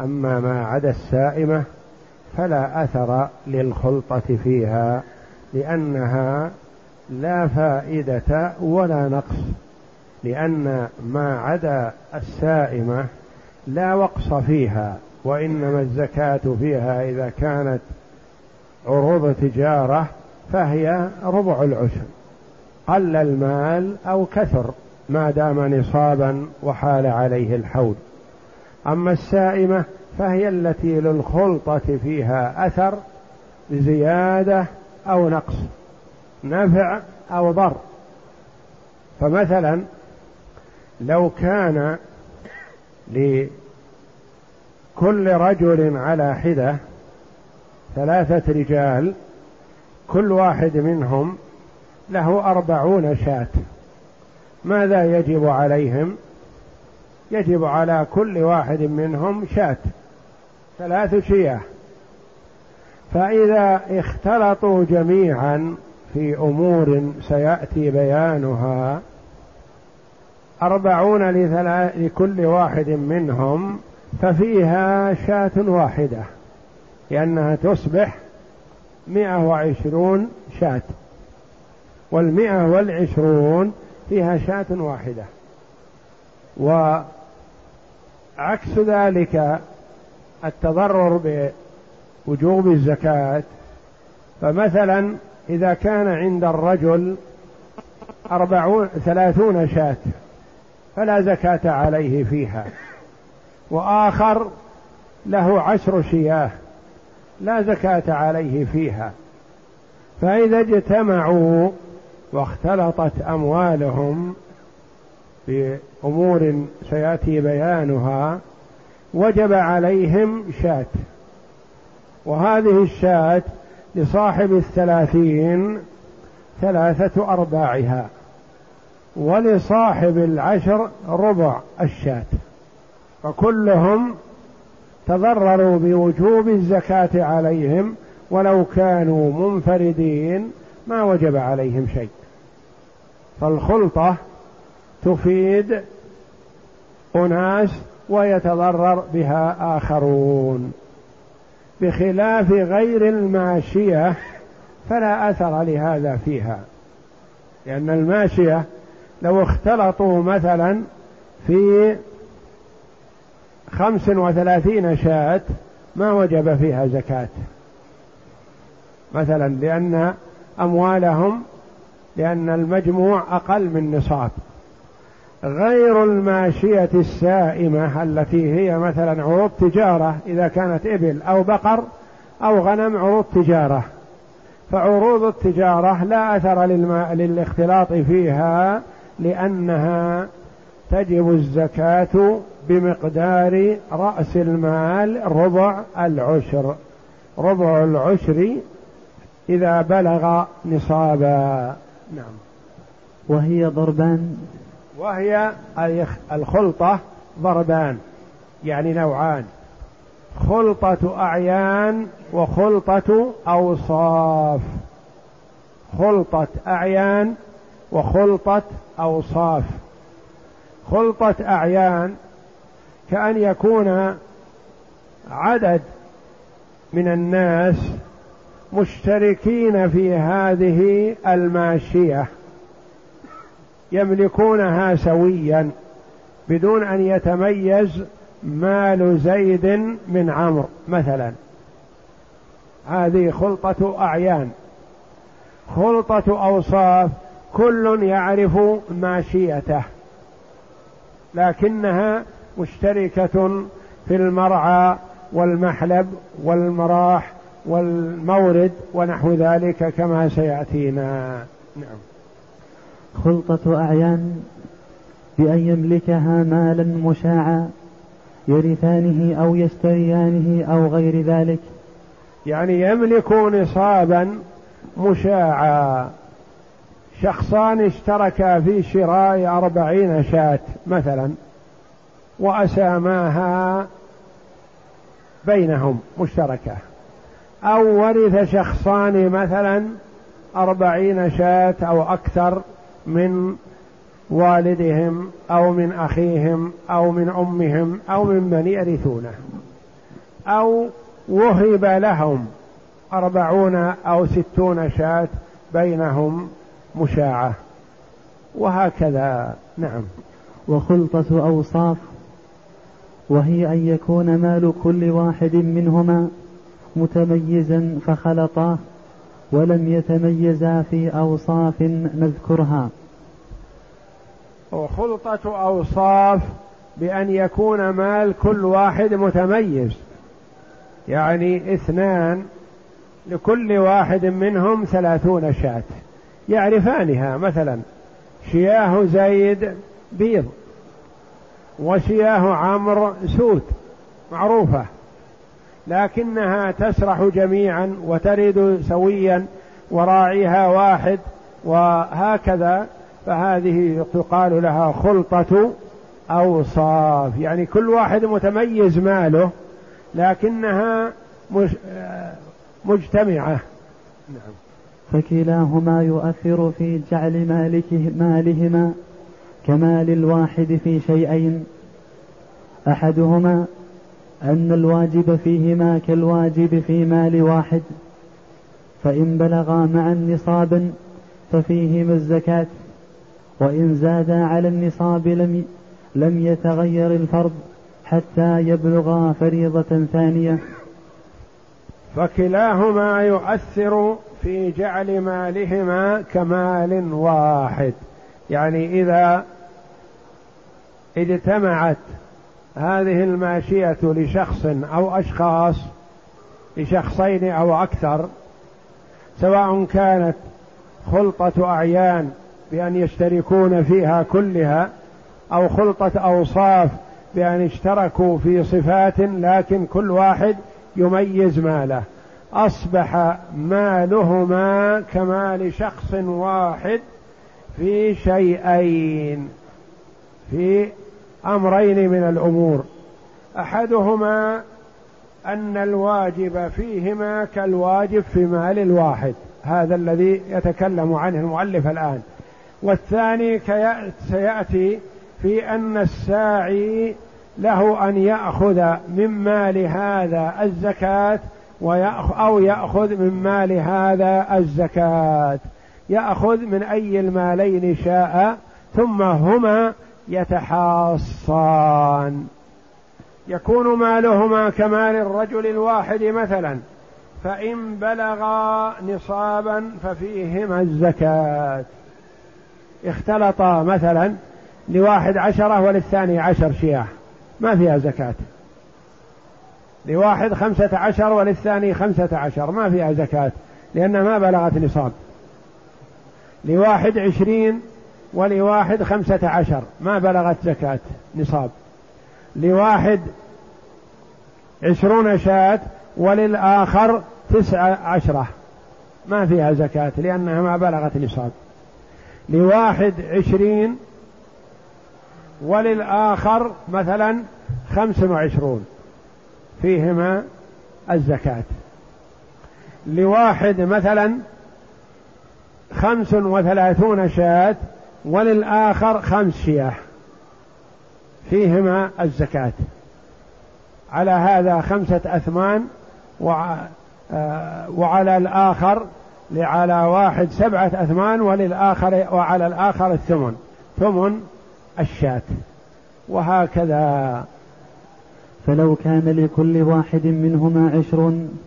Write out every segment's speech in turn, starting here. أما ما عدا السائمة فلا أثر للخلطة فيها لأنها لا فائدة ولا نقص، لأن ما عدا السائمة لا وقص فيها، وإنما الزكاة فيها إذا كانت عروض تجارة فهي ربع العشر، قل المال أو كثر ما دام نصابا وحال عليه الحول. أما السائمة فهي التي للخلطة فيها أثر بزيادة أو نقص، نفع أو ضر. فمثلا لو كان لكل رجل على حدة 3 رجال، كل واحد منهم له 40 شاة، ماذا يجب عليهم؟ يجب على كل واحد منهم شاة، 3 شياه. فإذا اختلطوا جميعا في أمور سيأتي بيانها، 40 لكل واحد منهم، ففيها شاة واحدة، لأنها تصبح 120 شاة، وال120 فيها شاة واحدة. وعكس ذلك التضرر بوجوب الزكاة، فمثلا إذا كان عند الرجل 30 شاة فلا زكاة عليه فيها، وآخر له 10 شياه لا زكاة عليه فيها. فإذا اجتمعوا واختلطت أموالهم بأمور سيأتي بيانها وجب عليهم شاة، وهذه الشاة لصاحب 30 3 أرباعها، ولصاحب 10 ربع الشاة، فكلهم تضرروا بوجوب الزكاة عليهم، ولو كانوا منفردين ما وجب عليهم شيء. فالخلطة تفيد أناس ويتضرر بها آخرون، بخلاف غير الماشية فلا أثر لهذا فيها، لأن الماشية لو اختلطوا مثلا في 35 شاة ما وجب فيها زكاة مثلا، لأن أموالهم، لأن المجموع أقل من نصاب. غير الماشية السائمة التي هي مثلا عروض تجارة، إذا كانت إبل أو بقر أو غنم عروض تجارة، فعروض التجارة لا أثر للاختلاط فيها، لأنها تجب الزكاة بمقدار رأس المال ربع العشر، ربع العشر إذا بلغ نصابا. نعم. وهي ضربان، وهي الخلطة ضربان، يعني نوعان: خلطة أعيان وخلطة أوصاف. خلطة أعيان وخلطة أوصاف. خلطة أعيان كأن يكون عدد من الناس مشتركين في هذه الماشية يملكونها سويا بدون أن يتميز مال زيد من عمرو مثلا، هذه خلطة أعيان. خلطة أوصاف كل يعرف ماشيته، لكنها مشتركة في المرعى والمحلب والمراح والمورد ونحو ذلك كما سيأتينا. نعم. خلطة أعيان بأن يملكها مالا مشاعا يرثانه أو يشتريانه أو غير ذلك، يعني يملك نصابا مشاعا. شخصان اشتركا في شراء 40 شاة مثلا وأساماها بينهم مشتركة، أو ورث شخصان مثلا 40 شاة أو أكثر من والدهم أو من أخيهم أو من أمهم أو ممن يرثونه. أو وهب لهم 40 أو 60 شاة بينهم مشاعة وهكذا. نعم. وخلطة أوصاف، وهي أن يكون مال كل واحد منهما متميزا فخلطاه ولم يتميزا في أوصاف نذكرها. وخلطة أوصاف بأن يكون مال كل واحد متميز، يعني 2 لكل واحد منهم 30 شاة يعرفانها، مثلا شياه زيد بيض وشياه عمرو سود معروفة، لكنها تسرح جميعا وترد سويا وراعيها واحد وهكذا، فهذه تقال لها خلطة أوصاف، يعني كل واحد متميز ماله لكنها مجتمعة. نعم. فكلاهما يؤثر في جعل مالهما كمال الواحد في شيئين: أحدهما أن الواجب فيهما كالواجب في مال واحد، فإن بلغا معا نصابا ففيهما الزكاة، وإن زادا على النصاب لم يتغير الفرض حتى يبلغا فريضة ثانية. فكلاهما يؤثر في جعل مالهما كمال واحد، يعني إذا اجتمعت هذه الماشية لشخص أو أشخاص، لشخصين أو أكثر، سواء كانت خلطة أعيان بأن يشتركون فيها كلها، أو خلطة أوصاف بأن اشتركوا في صفات لكن كل واحد يميز ماله، أصبح مالهما كمال شخص واحد في شيئين، في أمرين من الأمور: أحدهما أن الواجب فيهما كالواجب في مال الواحد، هذا الذي يتكلم عنه المؤلف الآن، والثاني سيأتي في أن الساعي له أن يأخذ من مال هذا الزكاة أو يأخذ من مال هذا الزكاة، يأخذ من أي المالين شاء، ثم هما يتحاصان، يكون مالهما كمال الرجل الواحد مثلا، فإن بلغا نصابا ففيهما الزكاة. اختلطا مثلا لواحد 10 وللثاني 10 شياه، ما فيها زكاة، لواحد 15 وللثاني 15 ما فيها زكاة لأنها ما بلغت نصاب، لواحد 20 ولواحد 15 ما بلغت زكاة نصاب، لواحد 20 شاة وللآخر 19 ما فيها زكاة لأنها ما بلغت نصاب، لواحد 20 وللآخر مثلا 25 فيهما الزكاة، لواحد مثلا 35 شاة وللآخر 5 شياه فيهما الزكاة، على هذا 5 أثمان وعلى الآخر، على واحد 7 أثمان وللآخر، وعلى الآخر 8 الشاة وهكذا. فلو كان لكل واحد منهما 20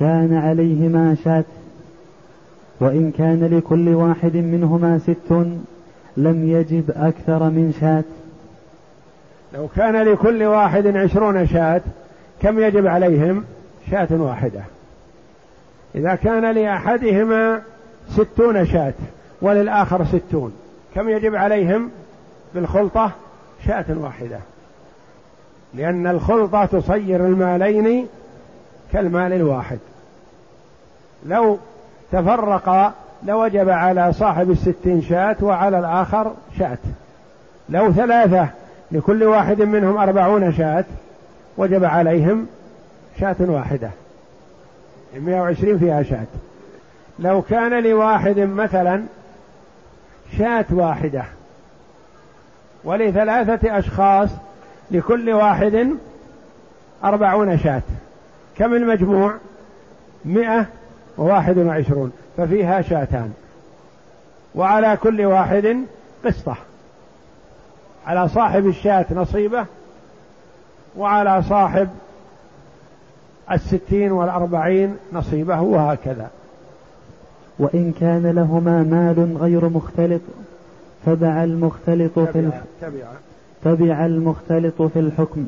كان عليهما شاة، وإن كان لكل واحد منهما 60 لم يجب أكثر من شاة. لو كان لكل واحد 20 شاة كم يجب عليهم؟ شاة واحدة. إذا كان لأحدهما 60 شاة وللآخر 60 كم يجب عليهم بالخلطة؟ شاة واحدة، لأن الخلطة تصير المالين كالمال الواحد. لو تفرق لوجب على صاحب 60 شاة وعلى الآخر شاة. لو 3 لكل واحد منهم 40 شاة وجب عليهم شاة واحدة، 120 فيها شاة. لو كان لواحد مثلا شاة واحدة ول3 أشخاص لكل واحد 40 شاة كم المجموع؟ 121، ففيها شاتان وعلى كل واحد قسطة، على صاحب الشاة نصيبة، وعلى صاحب 60 و40 نصيبه، وهكذا. وإن كان لهما مال غير مختلط تبع المختلط في الحكم،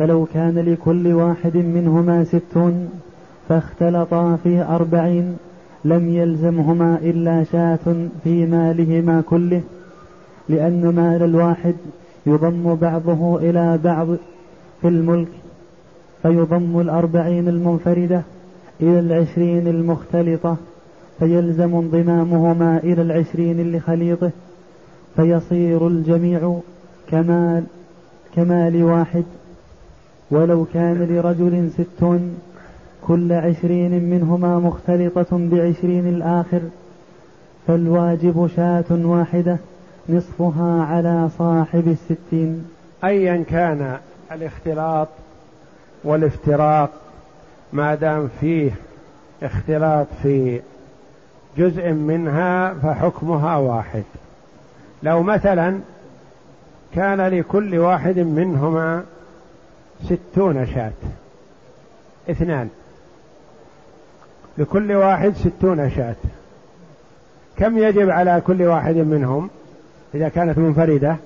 فلو كان لكل واحد منهما 60 فاختلطا في 40 لم يلزمهما إلا شاة في مالهما كله، لأن مال الواحد يضم بعضه إلى بعض في الملك، فيضم 40 المنفردة إلى 20 المختلطة، فيلزم انضمامهما إلى 20 اللي خليطه، فيصير الجميع كمال واحد. ولو كان لرجل 60 كل 20 منهما مختلطة ب20 الآخر، فالواجب شاة واحدة نصفها على صاحب 60. أيا كان الاختلاط والافتراق، ما دام فيه اختلاط في جزء منها فحكمها واحد. لو مثلا كان لكل واحد منهما 60 شاة، 2 لكل واحد 60 شاة، كم يجب على كل واحد منهم؟ إذا كانت منفردة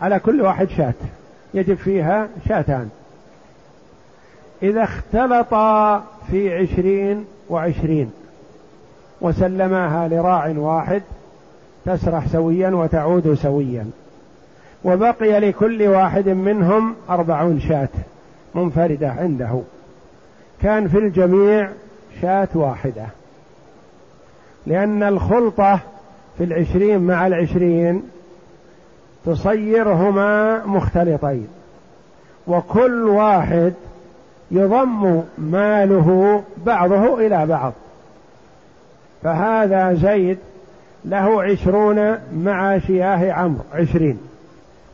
على كل واحد شاة، يجب فيها شاتان. إذا اختلطا في 20 و20 وسلماها لراع واحد تسرح سويا وتعود سويا، وبقي لكل واحد منهم 40 شاة منفردة عنده، كان في الجميع شاة واحدة، لأن الخلطة في 20 مع 20 تصيرهما مختلطين، وكل واحد يضم ماله بعضه إلى بعض. فهذا زيد له 20 مع شياه عمرو 20،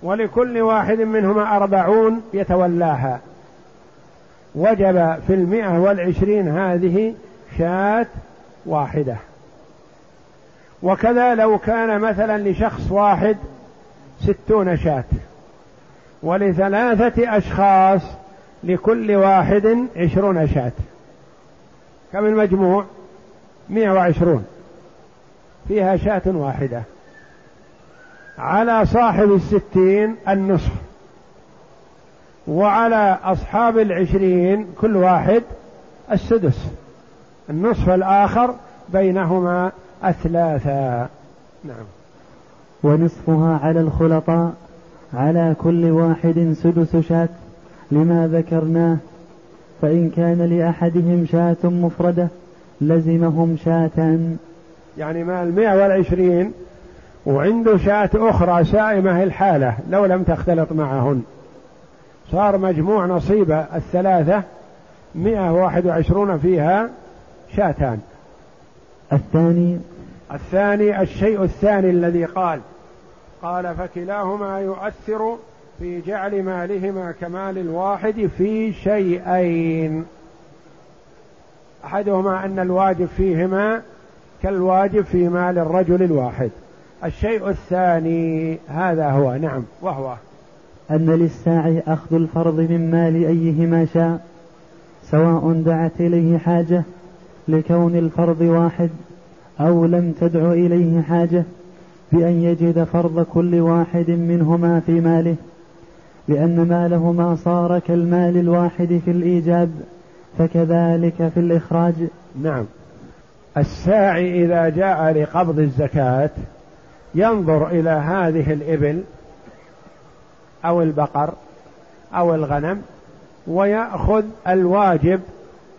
ولكل واحد منهما 40 يتولاها، وجب في 120 هذه شاة واحدة. وكذا لو كان مثلا لشخص واحد 60 شاة، ولثلاثة أشخاص لكل واحد 20 شاة، كم المجموع؟ 120، فيها شاة واحدة. على صاحب 60 النصف، وعلى أصحاب 20 كل واحد السدس، النصف الآخر بينهما 3. نعم. ونصفها على الخلطاء، على كل واحد سدس شاة لما ذكرناه، فإن كان لأحدهم شاة مفردة لزمهم شاتان. يعني مع 120 وعنده شاة أخرى سائمة الحالة لو لم تختلط معهن، صار مجموع نصيب 3 121 فيها شاتان. الثاني الشيء الثاني الذي قال فكلاهما يؤثر في جعل مالهما كمال الواحد في شيئين، أحدهما أن الواجب فيهما كالواجب في مال الرجل الواحد، الشيء الثاني هذا هو. نعم. وهو أن للساعي أخذ الفرض من مال أيهما شاء، سواء دعت إليه حاجة لكون الفرض واحد أو لم تدع إليه حاجة بأن يجد فرض كل واحد منهما في ماله، لأن مالهما صار كالمال الواحد في الإيجاب فكذلك في الإخراج. نعم. الساعي إذا جاء لقبض الزكاة ينظر إلى هذه الإبل أو البقر أو الغنم ويأخذ الواجب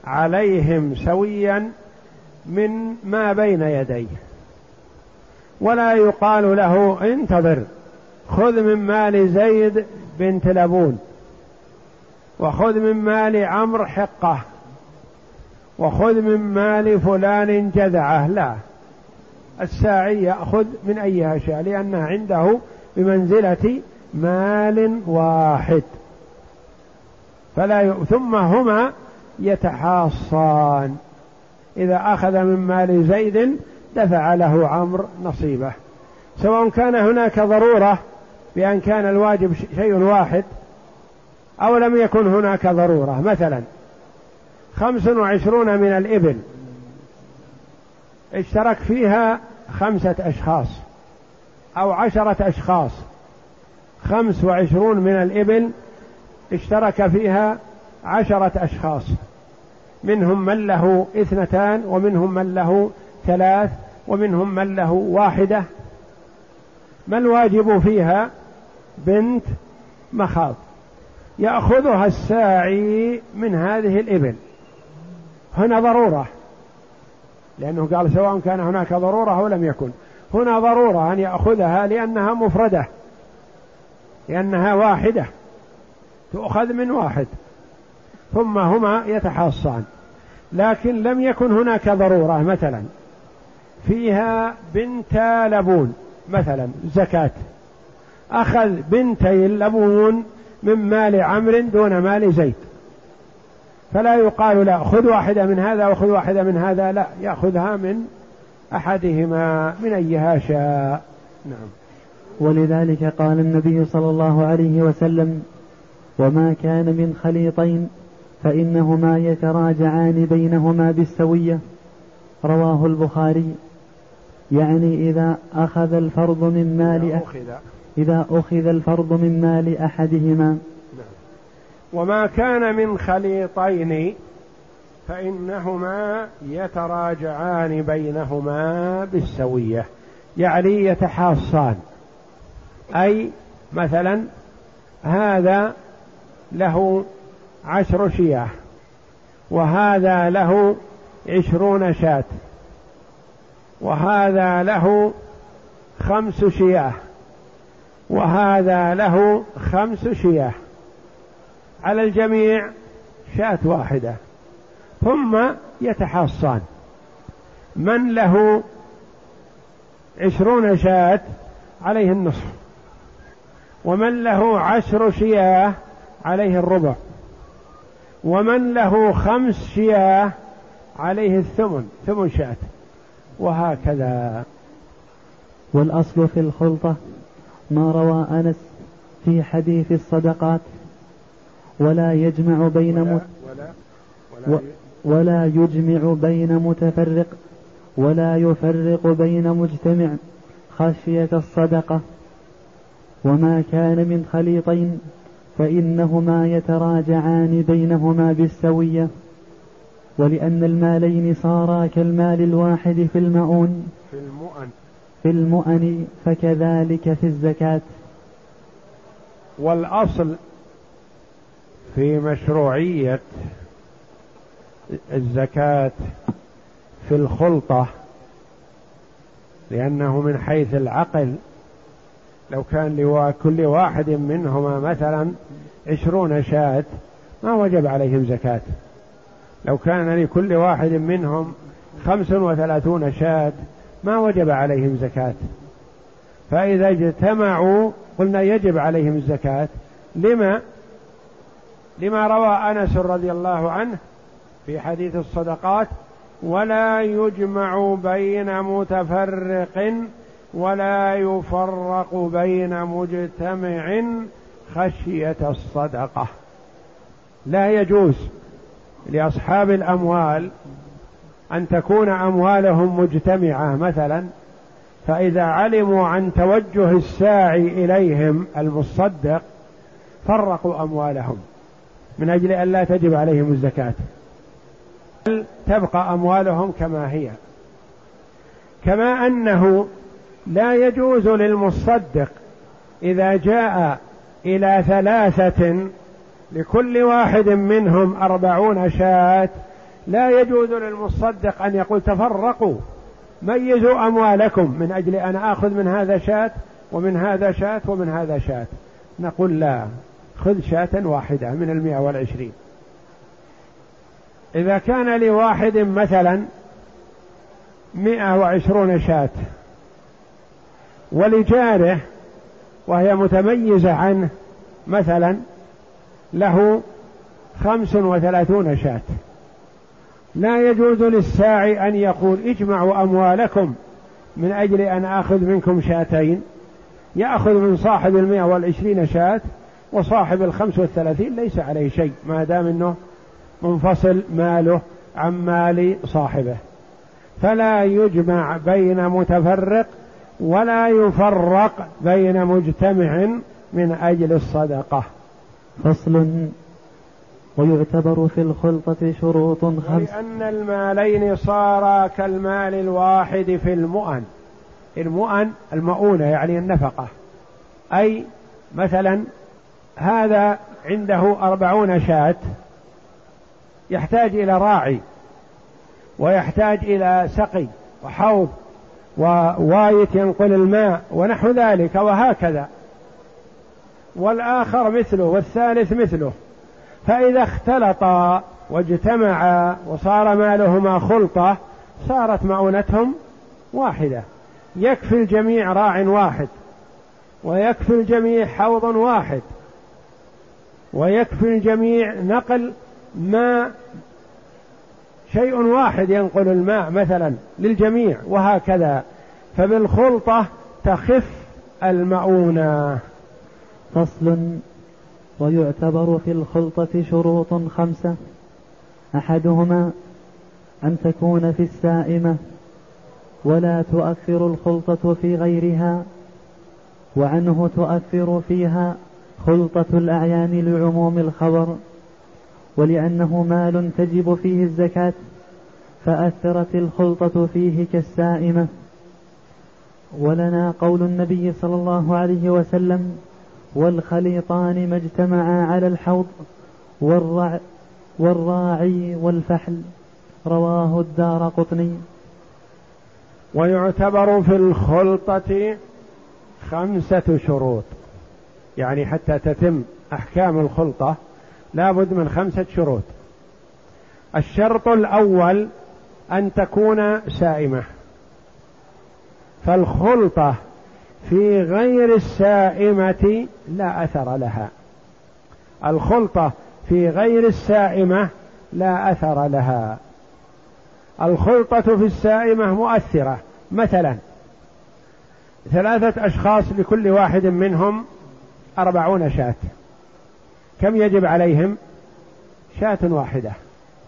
عليهم سويا من ما بين يديه، ولا يقال له انتظر خذ من مال زيد بنت لبون وخذ من مال عمرو حقه وخذ من مال فلان جذعه، لا، الساعي يأخذ من أيها شاء لأنه عنده بمنزلة مال واحد. ثم هما يتحاصان، إذا أخذ من مال زيد دفع له عمرو نصيبه، سواء كان هناك ضرورة بأن كان الواجب شيء واحد أو لم يكن هناك ضرورة. مثلا 25 من الإبل اشترك فيها 5 أشخاص أو 10 أشخاص، 25 من الإبل اشترك فيها 10 أشخاص، منهم من له 2 ومنهم من له 3 ومنهم من له 1. ما الواجب فيها؟ بنت مخاض، يأخذها الساعي من هذه الإبل. هنا ضرورة، لأنه قال سواء كان هناك ضرورة أو لم يكن، هنا ضرورة أن يأخذها لأنها مفردة، لأنها واحدة تؤخذ من واحد، ثم هما يتحاصان. لكن لم يكن هناك ضرورة، مثلا فيها بنتا لبون مثلا زكاة، أخذ بنتي اللبون من مال عمرو دون مال زيد، فلا يقال لا خذ واحدة من هذا وخذ واحدة من هذا، لا، يأخذها من أحدهما من أيها شاء. نعم. ولذلك قال النبي صلى الله عليه وسلم: وما كان من خليطين فإنهما يتراجعان بينهما بالسوية، رواه البخاري. يعني إذا أخذ الفرض من مال أحدهما. وما كان من خليطين فإنهما يتراجعان بينهما بالسوية، يعني يتحاصان. أي مثلا هذا له 10 شياه وهذا له 20 شاة وهذا له 5 شياه وهذا له 5 شياه، على الجميع 1 شاة، ثم يتحاصان. من له 20 شاة عليه النصف، ومن له 10 شياه عليه الربع، ومن له 5 شياه عليه الثمن، 8 شاة، وهكذا. والأصل في الخلطة ما روى أنس في حديث الصدقات: ولا يجمع بين ولا يجمع بين متفرق ولا يفرق بين مجتمع خشية الصدقة. وما كان من خليطين فإنهما يتراجعان بينهما بالسوية، ولأن المالين صارا كالمال الواحد في المؤن فكذلك في الزكاة. والأصل في مشروعية الزكاة في الخلطة، لأنه من حيث العقل لو كان لكل واحد منهما مثلا 20 شاة ما وجب عليهم زكاة، لو كان لكل واحد منهم 35 شاة ما وجب عليهم زكاة. فإذا اجتمعوا قلنا يجب عليهم الزكاة. لما روى أنس رضي الله عنه في حديث الصدقات: ولا يجمع بين متفرق ولا يفرق بين مجتمع خشية الصدقة. لا يجوز لأصحاب الأموال أن تكون أموالهم مجتمعة مثلا، فإذا علموا عن توجه الساعي إليهم المصدق فرقوا أموالهم من أجل أن لا تجب عليهم الزكاة، بل تبقى أموالهم كما هي. كما أنه لا يجوز للمصدق إذا جاء إلى 3 لكل واحد منهم 40 شاة، لا يجوز للمصدق أن يقول: تفرقوا، ميزوا أموالكم من أجل أن آخذ من هذا شاة ومن هذا شاة ومن هذا شاة. نقول: لا، خذ شاة واحدة من 120. إذا كان لواحد مثلا 120 شاة ولجاره وهي متميزة عنه مثلا له 35 شاة. لا يجوز للساعي أن يقول اجمعوا أموالكم من أجل أن آخذ منكم شاتين، يأخذ من صاحب 120 شاة، وصاحب 35 ليس عليه شيء ما دام أنه منفصل ماله عن مال صاحبه. فلا يجمع بين متفرق ولا يفرق بين مجتمع من أجل الصدقة. فصل. ويعتبر في الخلطة شروط 5، لأن المالين صارا كالمال الواحد في المؤن. المؤن المؤونة يعني النفقة، أي مثلا هذا عنده 40 شاة يحتاج إلى راعي ويحتاج إلى سقي وحوض وواية ينقل الماء ونحو ذلك وهكذا، والآخر مثله والثالث مثله. فإذا اختلطا واجتمعا وصار مالهما خلطة صارت مؤونتهم واحدة، يكفي الجميع راع واحد، ويكفي الجميع حوض واحد، ويكفي الجميع نقل ماء، شيء واحد ينقل الماء مثلا للجميع وهكذا. فبالخلطة تخف المؤونة. فصل. ويعتبر في الخلطة شروط 5، أحدهما أن تكون في السائمة ولا تؤثر الخلطة في غيرها، وعنه تؤثر فيها خلطة الأعيان لعموم الخبر، ولأنه مال تجب فيه الزكاة فأثرت الخلطة فيه كالسائمة. ولنا قول النبي صلى الله عليه وسلم: والخليطان ما اجتمعا على الحوض والراعي والفحل، رواه الدارقطني. ويعتبر في الخلطة 5 شروط، يعني حتى تتم أحكام الخلطة لابد من 5 شروط. الشرط الأول أن تكون سائمة، فالخلطة في غير السائمة لا أثر لها. الخلطة في غير السائمة لا أثر لها. الخلطة في السائمة مؤثرة، مثلا 3 أشخاص لكل واحد منهم 40 شاة، كم يجب عليهم؟ شاة واحدة.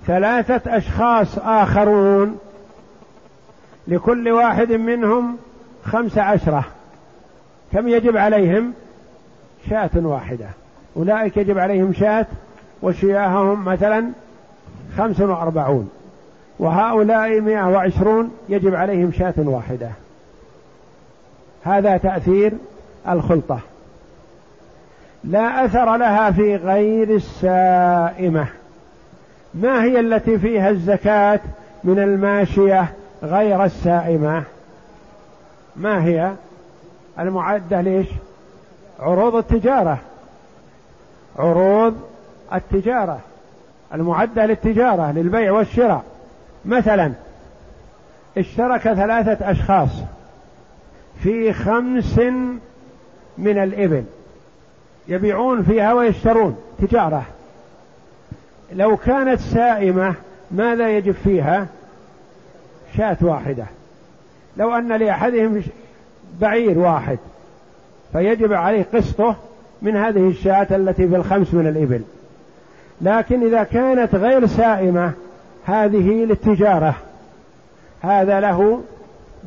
3 أشخاص آخرون لكل واحد منهم 15، كم يجب عليهم؟ شاة واحدة. أولئك يجب عليهم شاة، وشياههم مثلا 45، وهؤلاء 120 يجب عليهم شاة واحدة. هذا تأثير الخلطة، لا أثر لها في غير السائمة. ما هي التي فيها الزكاة من الماشية غير السائمة؟ ما هي المعدة؟ ليش؟ عروض التجارة، عروض التجارة المعدة للتجارة للبيع والشراء. مثلا اشترك 3 أشخاص في 5 من الإبل يبيعون فيها ويشترون، تجارة. لو كانت سائمة ماذا يجب فيها؟ شاة واحدة. لو أن لأحدهم بعير واحد فيجب عليه قسطه من هذه الشاة التي في 5 من الإبل. لكن إذا كانت غير سائمة، هذه للتجارة، هذا له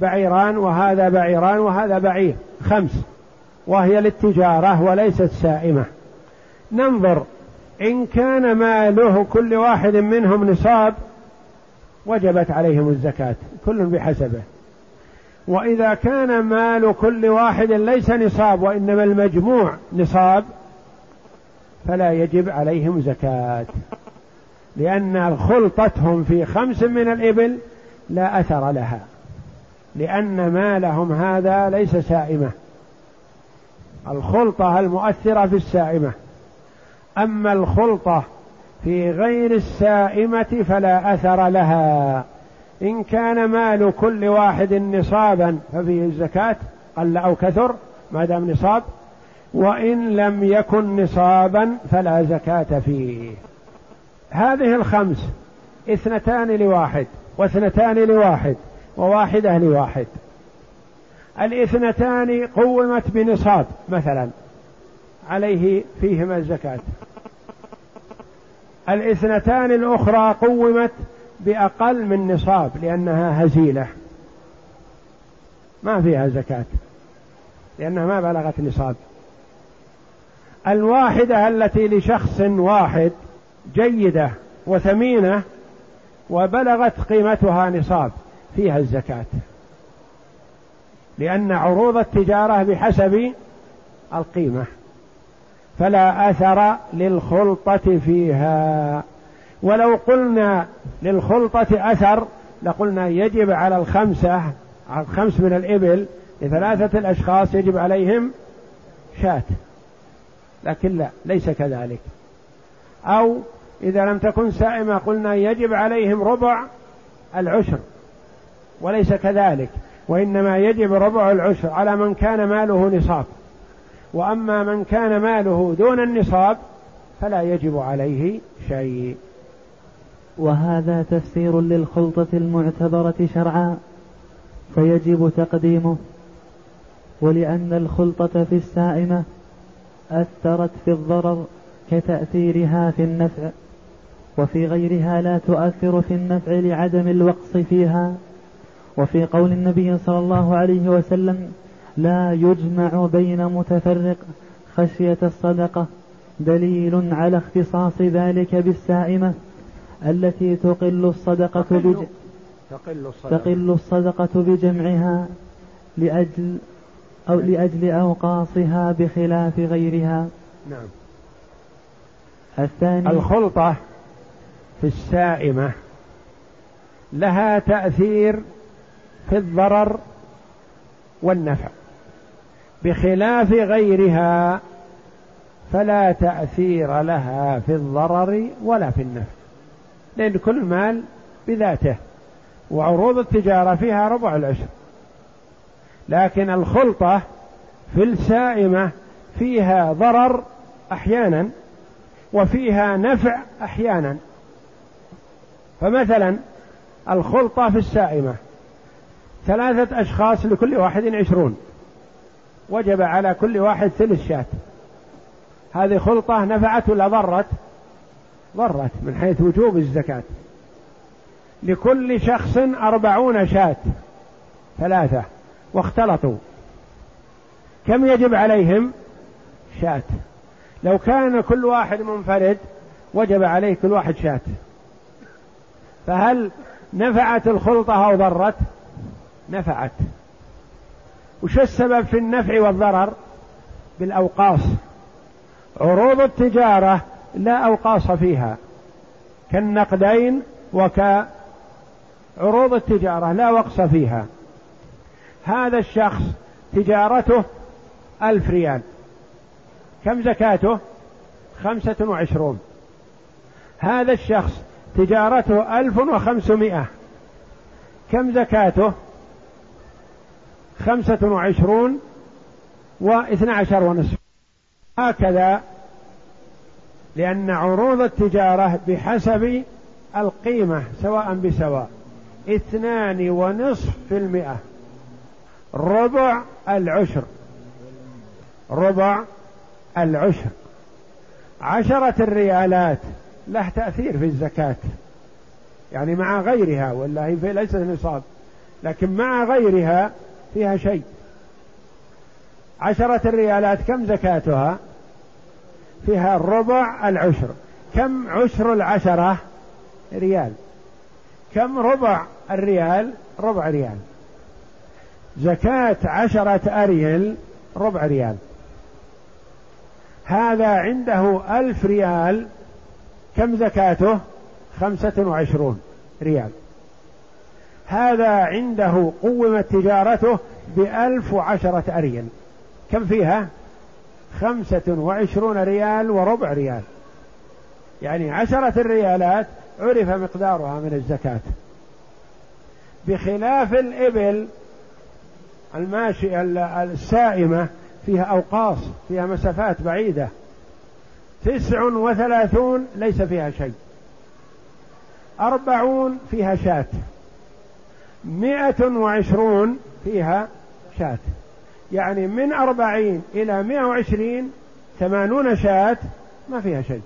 بعيران وهذا بعيران وهذا بعير، 5، وهي للتجارة وليست سائمة. ننظر إن كان ماله كل واحد منهم نصاب وجبت عليهم الزكاة كل بحسبه، وإذا كان مال كل واحد ليس نصاب وإنما المجموع نصاب فلا يجب عليهم زكاة، لأن خلطتهم في 5 من الإبل لا أثر لها، لأن مالهم هذا ليس سائمة. الخلطة المؤثرة في السائمة. أما الخلطة في غير السائمة فلا أثر لها. إن كان مال كل واحد نصابا ففيه الزكاة قل أو كثر ما دام نصاب، وإن لم يكن نصابا فلا زكاة فيه. هذه الخمس اثنتان لواحد واثنتان لواحد وواحدة لواحد. الاثنتان قومت بنصاب مثلا عليه فيهما الزكاة، الاثنتان الأخرى قومت بأقل من نصاب لأنها هزيلة ما فيها زكاة لأنها ما بلغت نصاب. الواحدة التي لشخص واحد جيدة وثمينة وبلغت قيمتها نصاب فيها الزكاة، لأن عروض التجارة بحسب القيمة، فلا أثر للخلطة فيها. ولو قلنا للخلطة أثر لقلنا يجب على الخمس من الإبل لثلاثة الأشخاص يجب عليهم شاة، لكن لا ليس كذلك. أو إذا لم تكن سائمة قلنا يجب عليهم ربع العشر وليس كذلك، وإنما يجب ربع العشر على من كان ماله نصاب، وأما من كان ماله دون النصاب فلا يجب عليه شيء. وهذا تفسير للخلطة المعتبرة شرعا فيجب تقديمه، ولأن الخلطة في السائمة أثرت في الضرر كتأثيرها في النفع، وفي غيرها لا تؤثر في النفع لعدم الوقص فيها. وفي قول النبي صلى الله عليه وسلم لا يجمع بين متفرق خشية الصدقة دليل على اختصاص ذلك بالسائمة التي تقل الصدقة بجمعها لأجل أوقاصها بخلاف غيرها. نعم. الثاني الخلطة في السائمة لها تأثير في الضرر والنفع بخلاف غيرها فلا تأثير لها في الضرر ولا في النفع، لأن كل مال بذاته وعروض التجارة فيها ربع العشر. لكن الخلطة في السائمة فيها ضرر أحيانا وفيها نفع أحيانا، فمثلا الخلطة في السائمة ثلاثة أشخاص لكل واحد 20 وجب على كل واحد ثلث شاة، هذه خلطة نفعت ولا ضرت؟ ضرت من حيث وجوب الزكاة. لكل شخص 40 شاة ثلاثة واختلطوا كم يجب عليهم؟ شاة. لو كان كل واحد منفرد وجب عليه كل واحد شاة، فهل نفعت الخلطة أو ضرت؟ نفعت. وش السبب في النفع والضرر؟ بالأوقاص، عروض التجارة لا أوقاص فيها كالنقدين وكعروض التجارة لا وقص فيها. هذا الشخص تجارته 1000 ريال كم زكاته؟ 25. هذا الشخص تجارته 1500 كم زكاته؟ 25 و12 ونصف. هكذا، لأن عروض التجارة بحسب القيمة سواء بسواء 2.5%، ربع العشر. 10 الريالات له تأثير في الزكاة، يعني مع غيرها ولا هي ليست نصاب لكن مع غيرها فيها شيء. 10 الريالات كم زكاتها؟ فيها ربع العشر. كم عشر 10؟ ريال. كم ربع الريال؟ ربع ريال. زكاة 10 أريل ربع ريال. هذا عنده 1000 ريال كم زكاته؟ 25 ريال. هذا عنده قومت تجارته ب1010 أريل كم فيها؟ 25 ريال وربع ريال، يعني 10 الريالات عرف مقدارها من الزكاة. بخلاف الإبل الماشية السائمة فيها أوقاص فيها مسافات بعيدة، 39 ليس فيها شيء 40 فيها شاة، 120 فيها شاة، يعني من 40 إلى 120 80 شاة ما فيها شيء.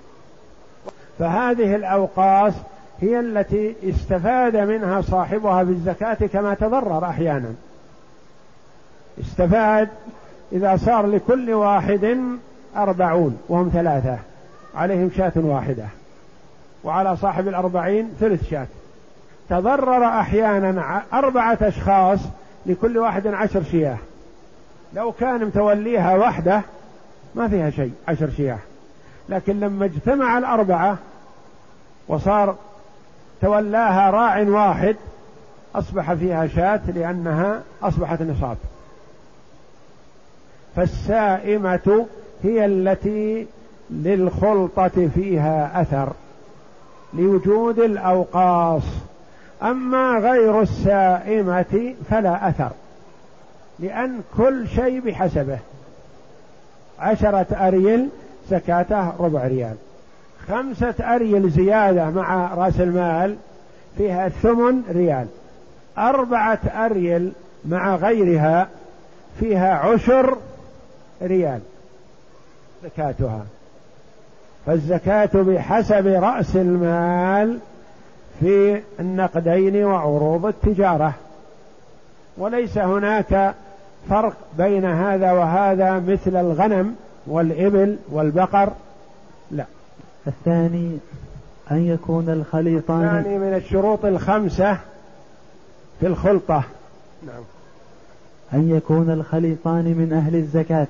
فهذه الأوقاص هي التي استفاد منها صاحبها بالزكاة كما تضرر أحيانا، استفاد إذا صار لكل واحد 40 وهم 3 عليهم شاة واحدة، وعلى صاحب 40 ثلث شاة. تضرر أحيانا 4 أشخاص لكل واحد 10 شياه، لو كان متوليها وحده ما فيها شيء 10 شياه، لكن لما اجتمع 4 وصار تولاها راع واحد أصبح فيها شاة لأنها أصبحت نصاب. فالسائمة هي التي للخلطة فيها أثر لوجود الأوقاص، أما غير السائمة فلا أثر، لأن كل شيء بحسبه. 10 أريل زكاته ربع ريال، 5 أريل زيادة مع رأس المال فيها 8 ريال، 4 أريل مع غيرها فيها 10 ريال زكاتها. فالزكاة بحسب رأس المال في النقدين وعروض التجارة، وليس هناك فرق بين هذا وهذا مثل الغنم والإبل والبقر، لا. الثاني أن يكون الخليطان، الثاني من الشروط ال5 في الخلطة، نعم، أن يكون الخليطان من أهل الزكاة،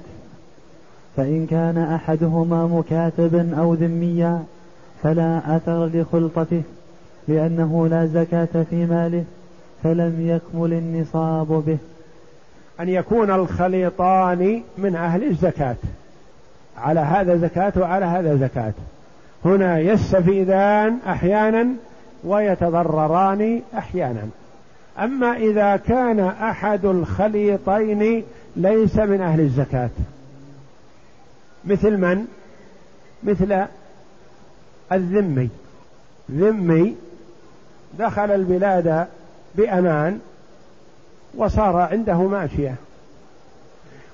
فإن كان أحدهما مكاتبا أو ذميا فلا أثر لخلطته لأنه لا زكاة في ماله فلم يكمل النصاب به. أن يكون الخليطان من أهل الزكاة، على هذا زكاة وعلى هذا زكاة، هنا يستفيدان أحيانا ويتضرران أحيانا. أما إذا كان أحد الخليطين ليس من أهل الزكاة، مثل من؟ مثل الذمي، ذمي دخل البلاد بأمان وصار عنده ماشية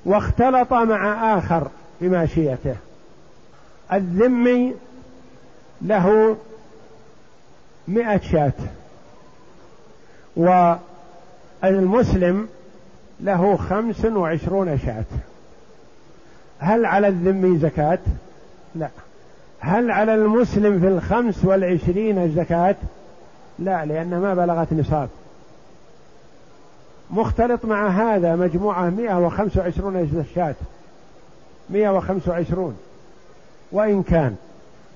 واختلط مع آخر بماشيته، الذمي له 100 شاة والمسلم له 25 شاة، هل على الذمي زكاة؟ لا. هل على المسلم في 25 زكاة؟ لا، لأن ما بلغت نصاب. مختلط مع هذا مجموعة 125 شاة، 125 وإن كان،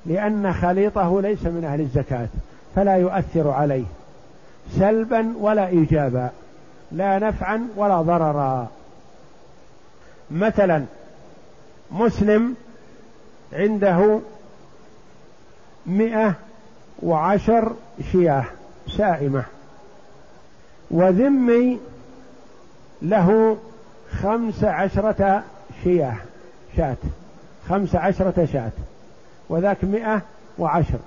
لأن خليطه ليس من أهل الزكاة فلا يؤثر عليه سلبا ولا إيجابا، لا نفعا ولا ضررا. مثلا مسلم عنده 110 شياه سائمة، وذمي له 15 شياه شاة، 15 شاة، وذاك 110.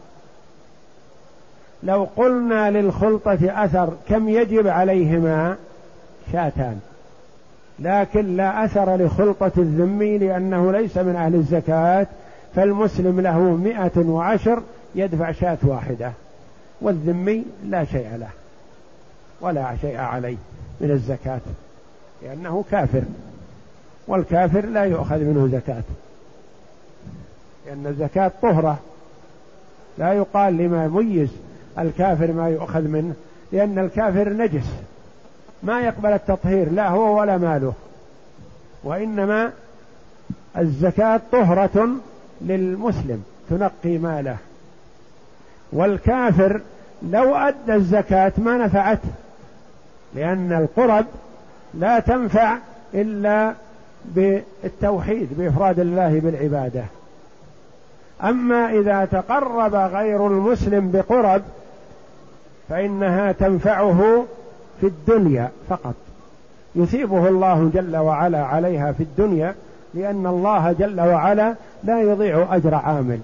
لو قلنا للخلطة أثر كم يجب عليهما؟ 2 شاة، لكن لا أثر لخلطة الذمي لأنه ليس من أهل الزكاة، فالمسلم له 110 يدفع 1 شاة، والذمي لا شيء له ولا شيء عليه من الزكاة لأنه كافر، والكافر لا يؤخذ منه زكاة لأن الزكاة طهرة، لا يقال لما يميز الكافر ما يؤخذ منه، لأن الكافر نجس ما يقبل التطهير لا هو ولا ماله، وإنما الزكاة طهرة للمسلم تنقي ماله. والكافر لو أدى الزكاة ما نفعته، لأن القرب لا تنفع إلا بالتوحيد بإفراد الله بالعبادة. أما إذا تقرب غير المسلم بقرب فإنها تنفعه في الدنيا فقط، يثيبه الله جل وعلا عليها في الدنيا، لأن الله جل وعلا لا يضيع أجر عامل.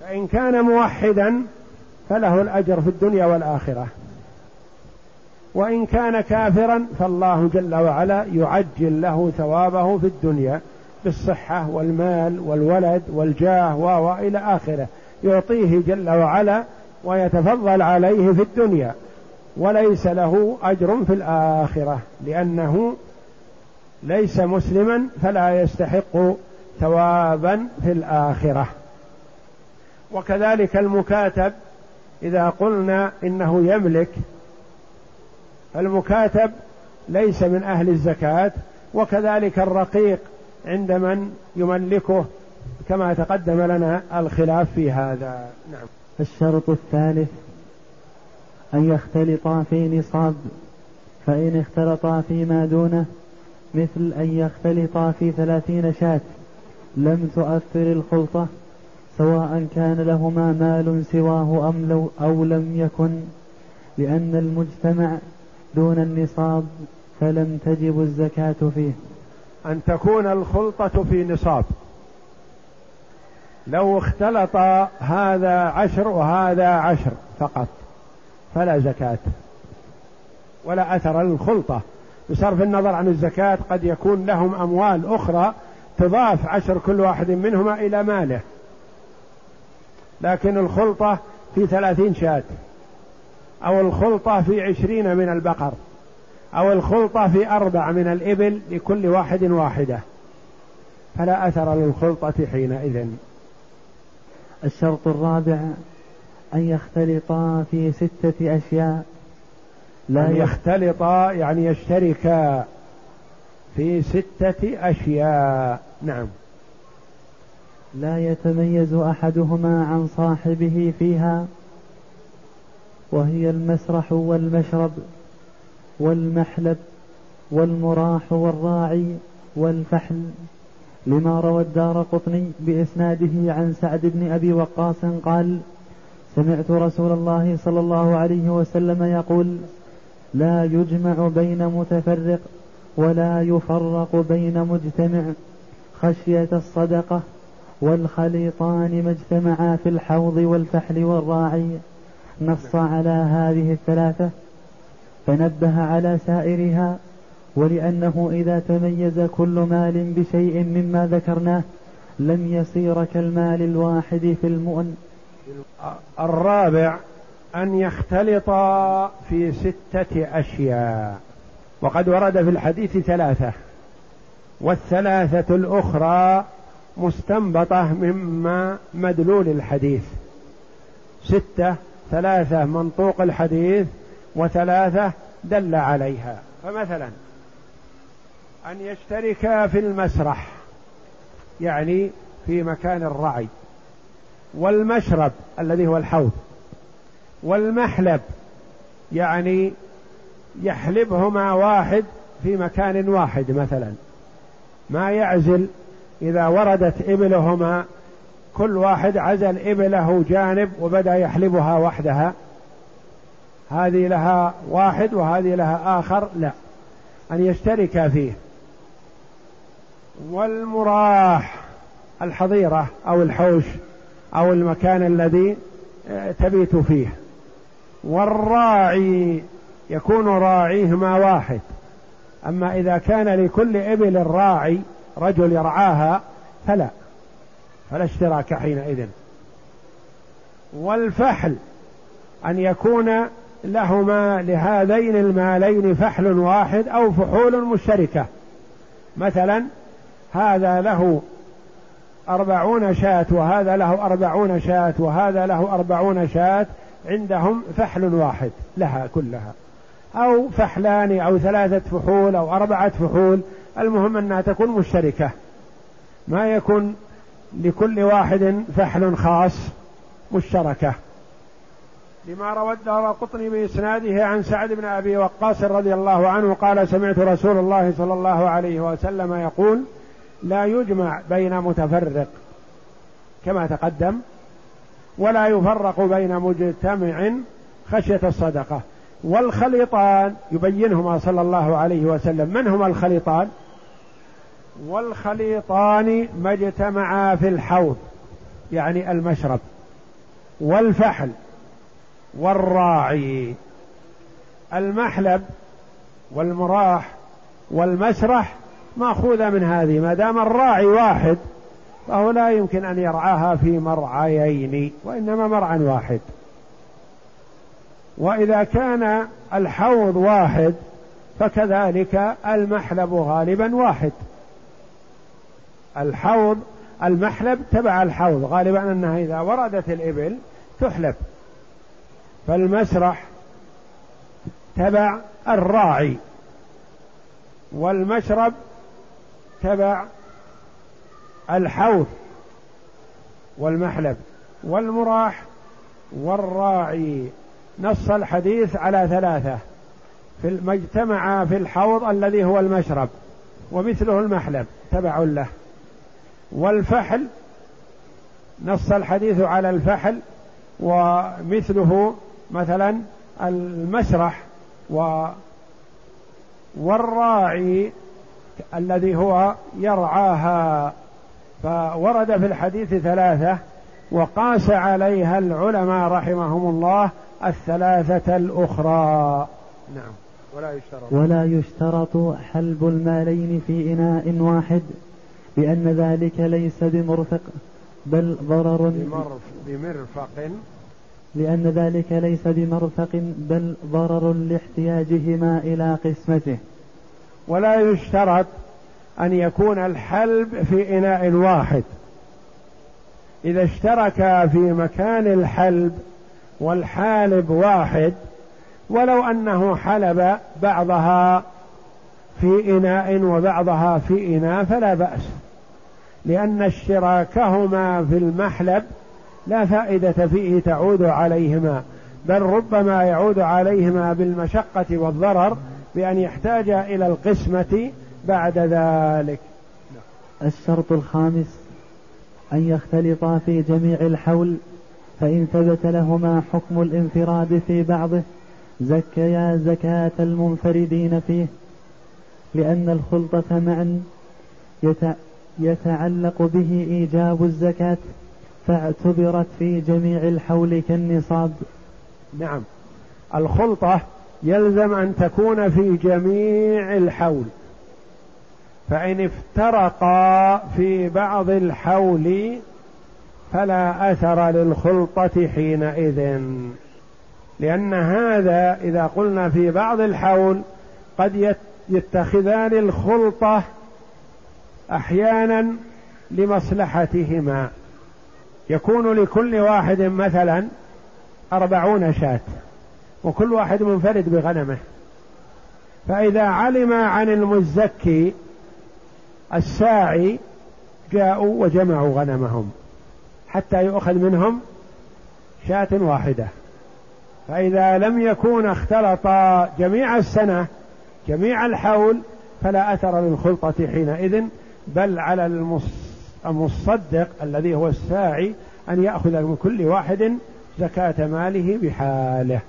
فإن كان موحدا فله الأجر في الدنيا والآخرة. وإن كان كافرا فالله جل وعلا يعجل له ثوابه في الدنيا بالصحة والمال والولد والجاه وإلى آخره، يعطيه جل وعلا ويتفضل عليه في الدنيا، وليس له أجر في الآخرة لأنه ليس مسلما فلا يستحق ثوابا في الآخرة. وكذلك المكاتب، إذا قلنا إنه يملك المكاتب ليس من أهل الزكاة، وكذلك الرقيق عند من يملكه، كما تقدم لنا الخلاف في هذا. نعم. الشرط الثالث أن يختلطا في نصاب، فإن اختلطا فيما دونه مثل أن يختلطا في 30 شاة لم تؤثر الخلطة، سواء كان لهما مال سواه أو لم يكن، لأن المجتمع دون النصاب فلم تجب الزكاة فيه. أن تكون الخلطة في نصاب، لو اختلط هذا 10 وهذا 10 فقط فلا زكاة ولا أثر للخلطة، بصرف النظر عن الزكاة، قد يكون لهم أموال أخرى تضاف 10 كل واحد منهما إلى ماله، لكن الخلطة في 30 شاة، أو الخلطة في 20 من البقر، أو الخلطة في 4 من الإبل، لكل واحد واحدة، فلا أثر للخلطة حينئذ. الشرط الرابع أن يختلطا في 6 أشياء، لا يختلطا يعني يشتركا في 6 أشياء. نعم. لا يتميز أحدهما عن صاحبه فيها، وهي المسرح والمشرب والمحلب والمراح والراعي والفحل، لما روى الدارقطني بإسناده عن سعد بن أبي وقاص قال: سمعت رسول الله صلى الله عليه وسلم يقول: لا يجمع بين متفرق ولا يفرق بين مجتمع، خشية الصدقة، والخليطان ما اجتمعا في الحوض والفحل والراعي، نص على هذه 3 فنبه على سائرها، ولأنه إذا تميز كل مال بشيء مما ذكرناه لم يصير كالمال الواحد في المؤن. الرابع أن يختلط في 6 أشياء، وقد ورد في الحديث 3، وال3 الأخرى مستنبطة مما مدلول الحديث، 6 3 منطوق الحديث و3 دل عليها. فمثلا أن يشترك في المسرح يعني في مكان الرعي، والمشرب الذي هو الحوض، والمحلب يعني يحلبهما واحد في مكان واحد، مثلا ما يعزل، إذا وردت إبلهما كل واحد عزل إبله جانب وبدأ يحلبها وحدها، هذه لها واحد وهذه لها آخر، لا، أن يشترك فيه. والمراح الحظيرة أو الحوش أو المكان الذي تبيت فيه، والراعي يكون راعيهما واحد، أما إذا كان لكل إبل الراعي رجل يرعاها فلا اشتراك حينئذ. والفحل أن يكون لهما لهذين المالين فحل واحد أو فحول مشتركة، مثلا هذا له 40 شاة وهذا له 40 شاة وهذا له 40 شاة، عندهم فحل واحد لها كلها، أو فحلان أو 3 فحول أو 4 فحول، المهم أنها تكون مشتركة، ما يكون لكل واحد فحل خاص، مشتركة، لما روى الدارقطني بإسناده عن سعد بن أبي وقاص رضي الله عنه قال: سمعت رسول الله صلى الله عليه وسلم يقول: لا يجمع بين متفرق كما تقدم، ولا يفرق بين مجتمع، خشية الصدقة، والخليطان يبينهما صلى الله عليه وسلم. من هما الخليطان؟ والخليطان ما اجتمعا في الحوض يعني المشرب، والفحل والراعي. المحلب والمراح والمسرح مأخوذة من هذه، ما دام الراعي واحد فهو لا يمكن أن يرعاها في مرعيين وإنما مرعى واحد. وإذا كان الحوض واحد فكذلك المحلب غالبا واحد، الحوض المحلب تبع الحوض غالبا، أنها إذا وردت الإبل تحلب. فالمسرح تبع الراعي، والمشرب تبع الحوض والمحلب، والمراح والراعي. نص الحديث على ثلاثة، ما اجتمع في الحوض الذي هو المشرب ومثله المحلب تبع له، والفحل نص الحديث على الفحل ومثله مثلا المسرح، والراعي الذي هو يرعاها. فورد في الحديث ثلاثة وقاس عليها العلماء رحمهم الله الثلاثة الأخرى. نعم. ولا يشترط حلب المالين في إناء واحد، لأن ذلك ليس بمرفق بل ضرر، بمرفق لأن ذلك ليس بمرفق بل ضرر لاحتياجهما إلى قسمته. ولا يشترط أن يكون الحلب في إناء واحد، إذا اشترك في مكان الحلب والحالب واحد ولو أنه حلب بعضها في إناء وبعضها في إناء فلا بأس، لأن اشتراكهما في المحلب لا فائدة فيه تعود عليهما، بل ربما يعود عليهما بالمشقة والضرر بأن يحتاج إلى القسمة بعد ذلك. الشرط الخامس أن يختلطا في جميع الحول، فإن ثبت لهما حكم الانفراد في بعضه زكيا زكاة المنفردين فيه، لأن الخلطة معا يتعلق به إيجاب الزكاة فاعتبرت في جميع الحول كالنصاب. نعم، الخلطة يلزم أن تكون في جميع الحول، فإن افترقا في بعض الحول فلا أثر للخلطة حينئذ، لأن هذا إذا قلنا في بعض الحول قد يتخذان الخلطة أحيانا لمصلحتهما، يكون لكل واحد مثلا 40 شاة وكل واحد منفرد بغنمه، فإذا علم عن المزكي الساعي جاءوا وجمعوا غنمهم حتى يؤخذ منهم شاة واحدة. فإذا لم يكون اختلط جميع السنة جميع الحول فلا أثر للخلطة حينئذ، بل على المصدق الذي هو الساعي أن يأخذ من كل واحد زكاة ماله بحاله.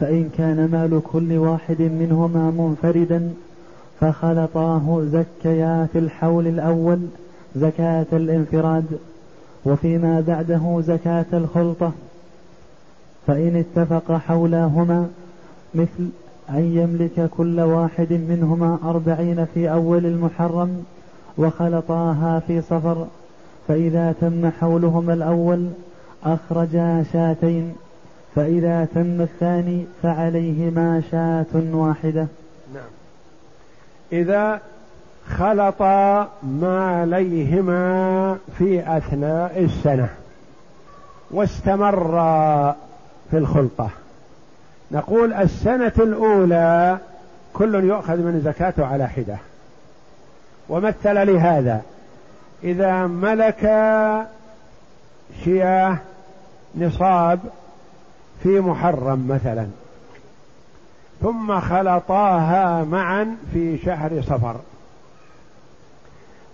فإن كان مال كل واحد منهما منفردا فخلطاه زكيا في الحول الأول زكاة الانفراد وفيما بعده زكاة الخلطة، فإن اتفق حولهما مثل أن يملك كل واحد منهما 40 في أول المحرم وخلطاها في صفر، فإذا تم حولهما الأول أخرجا شاتين، فإذا تم الثاني فعليهما شاة واحدة. نعم. إذا خلطا ما عليهما في أثناء السنة واستمرا في الخلطة، نقول السنة الأولى كل يؤخذ من زكاته على حدة. ومثل لهذا إذا ملك شياه نصاب في محرم مثلا ثم خلطاها معا في شهر صفر،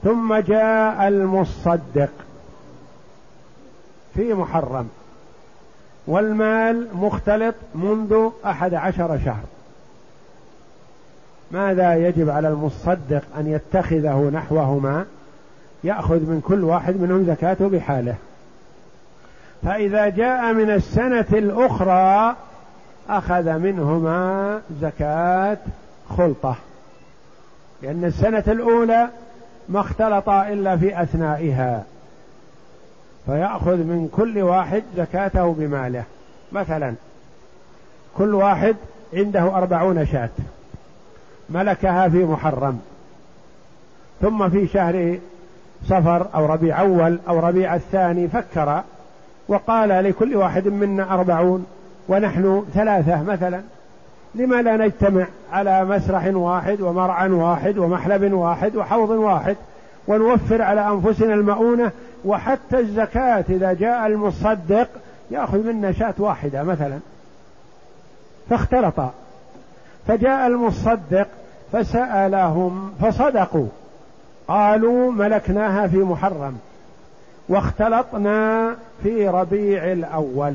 ثم جاء المصدق في محرم والمال مختلط منذ 11 شهر، ماذا يجب على المصدق؟ أن يتخذه نحوهما، يأخذ من كل واحد منهم زكاته بحاله. فإذا جاء من السنة الأخرى أخذ منهما زكاة خلطة، لأن السنة الأولى ما اختلطا إلا في أثنائها، فيأخذ من كل واحد زكاته بماله. مثلا كل واحد عنده 40 شاة ملكها في محرم، ثم في شهر صفر أو ربيع أول أو ربيع الثاني فكر وقال لكل واحد منا 40 ونحن 3 مثلا، لما لا نجتمع على مسرح واحد ومرعى واحد ومحلب واحد وحوض واحد، ونوفر على أنفسنا المؤونة، وحتى الزكاة إذا جاء المصدق يأخذ منا شاة واحدة مثلا. فاختلط، فجاء المصدق فسألهم فصدقوا، قالوا ملكناها في محرم واختلطنا في ربيع الأول.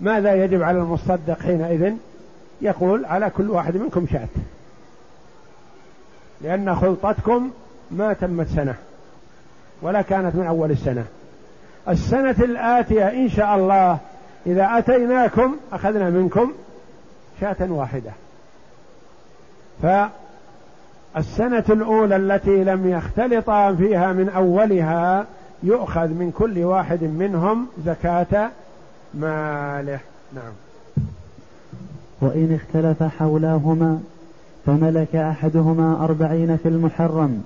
ماذا يجب على المصدق حينئذ؟ يقول على كل واحد منكم شاة، لأن خلطتكم ما تمت سنة ولا كانت من أول السنة. السنة الآتية إن شاء الله إذا أتيناكم أخذنا منكم شاة واحدة. فالسنة الأولى التي لم يختلطا فيها من أولها يؤخذ من كل واحد منهم زكاة ماله. نعم. وإن اختلف حولاهما فملك أحدهما 40 في المحرم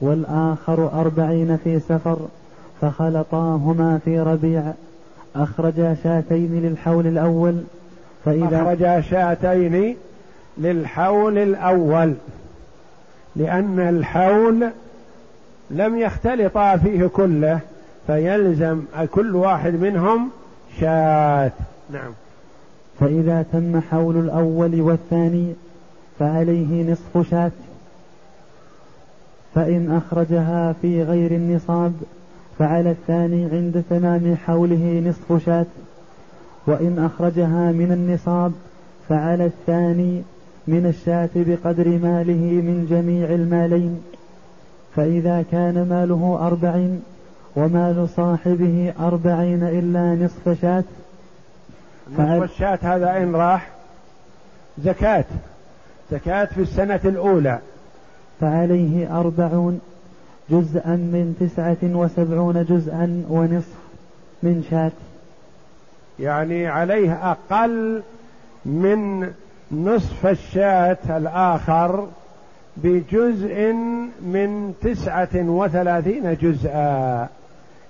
والآخر 40 في سفر، فخلطاهما في ربيع، أخرجا شاتين للحول الأول. أخرجا شاتين للحول الأول، لأن الحول لم يختلطا فيه كله، فيلزم كل واحد منهم شات. نعم. فإذا تم حول الأول والثاني فعليه نصف شاة، فإن أخرجها في غير النصاب فعلى الثاني عند تمام حوله نصف شاة، وإن أخرجها من النصاب فعلى الثاني من الشاة بقدر ماله من جميع المالين، فإذا كان ماله 40 ومال صاحبه 40 إلا نصف شاة. نصف الشاة هذا إن راح زكاة في السنة الأولى، فعليه 40 جزءا من 79 جزءا ونصف من شاة، يعني عليه أقل من نصف الشاة الآخر بجزء من 39 جزءا،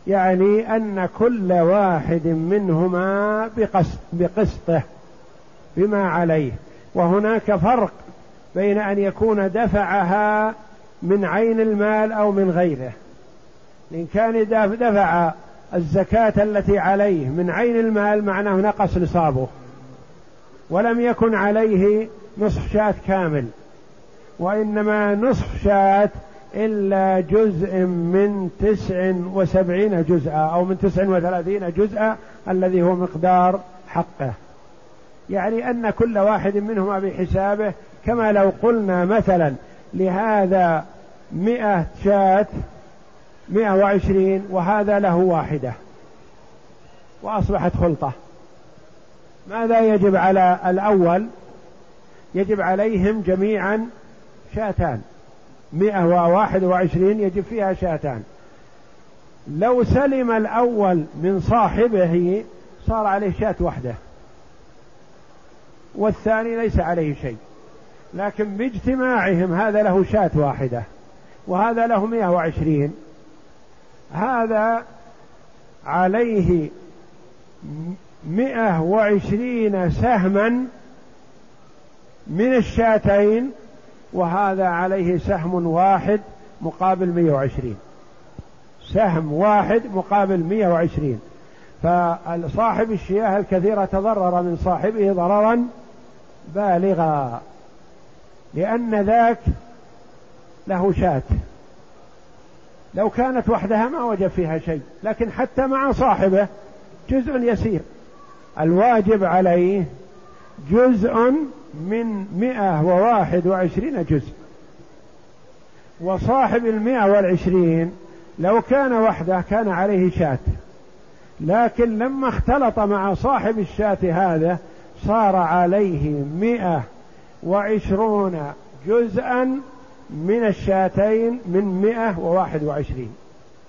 يعني أن كل واحد منهما بقسطه بما عليه. وهناك فرق بين أن يكون دفعها من عين المال أو من غيره. إن كان دفع الزكاة التي عليه من عين المال معناه نقص نصابه ولم يكن عليه نصف شاة كامل، وإنما نصف شاة إلا جزء من 79 جزءا أو من 39 جزءا الذي هو مقدار حقه، يعني أن كل واحد منهما بحسابه. كما لو قلنا مثلا لهذا 100 شاة 120 وهذا له واحدة وأصبحت خلطة، ماذا يجب على الأول؟ يجب عليهم جميعا شاتان، 121 يجب فيها شاتان. لو سلم الأول من صاحبه صار عليه شاة واحدة والثاني ليس عليه شيء، لكن باجتماعهم هذا له شاة واحدة وهذا له 120، هذا عليه 120 سهما من الشاتين، وهذا عليه سهم واحد مقابل 120، سهم واحد مقابل 120. فصاحب الشياه الكثيرة تضرر من صاحبه ضررا بالغا، لأن ذاك له شاة لو كانت وحدها ما وجد فيها شيء، لكن حتى مع صاحبه جزء يسير. الواجب عليه جزء من 121 جزء، وصاحب 120 لو كان وحده كان عليه شاة، لكن لما اختلط مع صاحب الشاة هذا صار عليه 120 جزءا من الشاتين من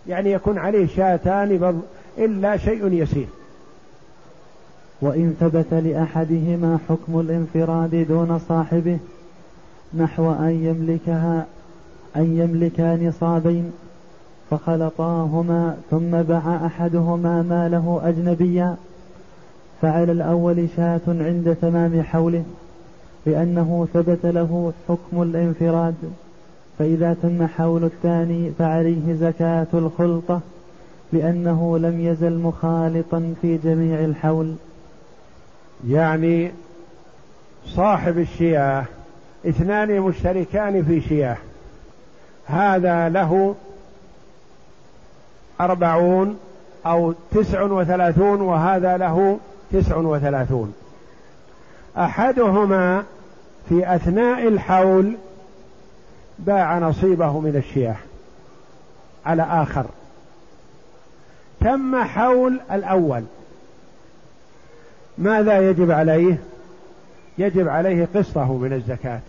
121، يعني يكون عليه شاتان إلا شيء يسير. وإن ثبت لأحدهما حكم الانفراد دون صاحبه نحو أن يملكا نصابين فخلطاهما ثم باع أحدهما ماله أجنبيا، فعلى الأول شاة عند تمام حوله لأنه ثبت له حكم الانفراد، فإذا تم حول الثاني فعليه زكاة الخلطة لأنه لم يزل مخالطا في جميع الحول. يعني صاحب الشياه اثنان مشتركان في شياه، هذا له 40 أو 39 وهذا له 39، أحدهما في أثناء الحول باع نصيبه من الشياه على آخر، تم حول الأول، ماذا يجب عليه؟ يجب عليه قسطه من الزكاة،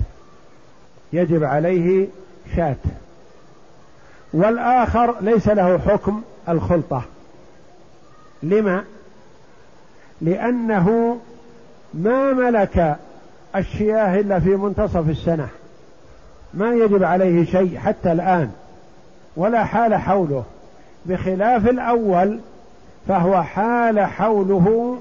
يجب عليه شاة. والآخر ليس له حكم الخلطة، لما؟ لأنه ما ملك الشياه إلا في منتصف السنة، ما يجب عليه شيء حتى الآن ولا حال حوله، بخلاف الأول فهو حال حوله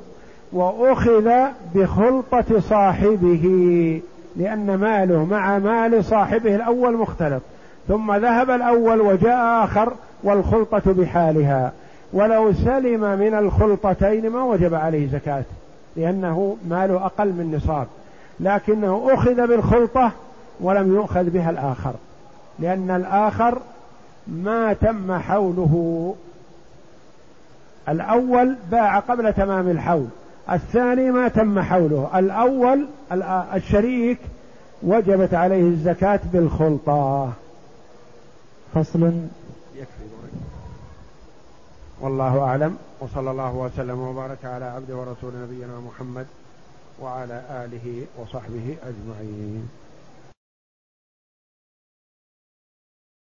وأخذ بخلطة صاحبه لأن ماله مع مال صاحبه الأول مختلط، ثم ذهب الأول وجاء آخر والخلطة بحالها، ولو سلم من الخلطتين ما وجب عليه زكاة لأنه ماله أقل من نصاب، لكنه أخذ بالخلطة ولم يؤخذ بها الآخر لأن الآخر ما تم حوله، الأول باع قبل تمام الحول، الثاني ما تم حوله، الأول الشريك وجبت عليه الزكاة بالخلطة. فصل يكفي والله أعلم، وصلى الله وسلم وبارك على عبد ورسول نبينا محمد وعلى آله وصحبه أجمعين.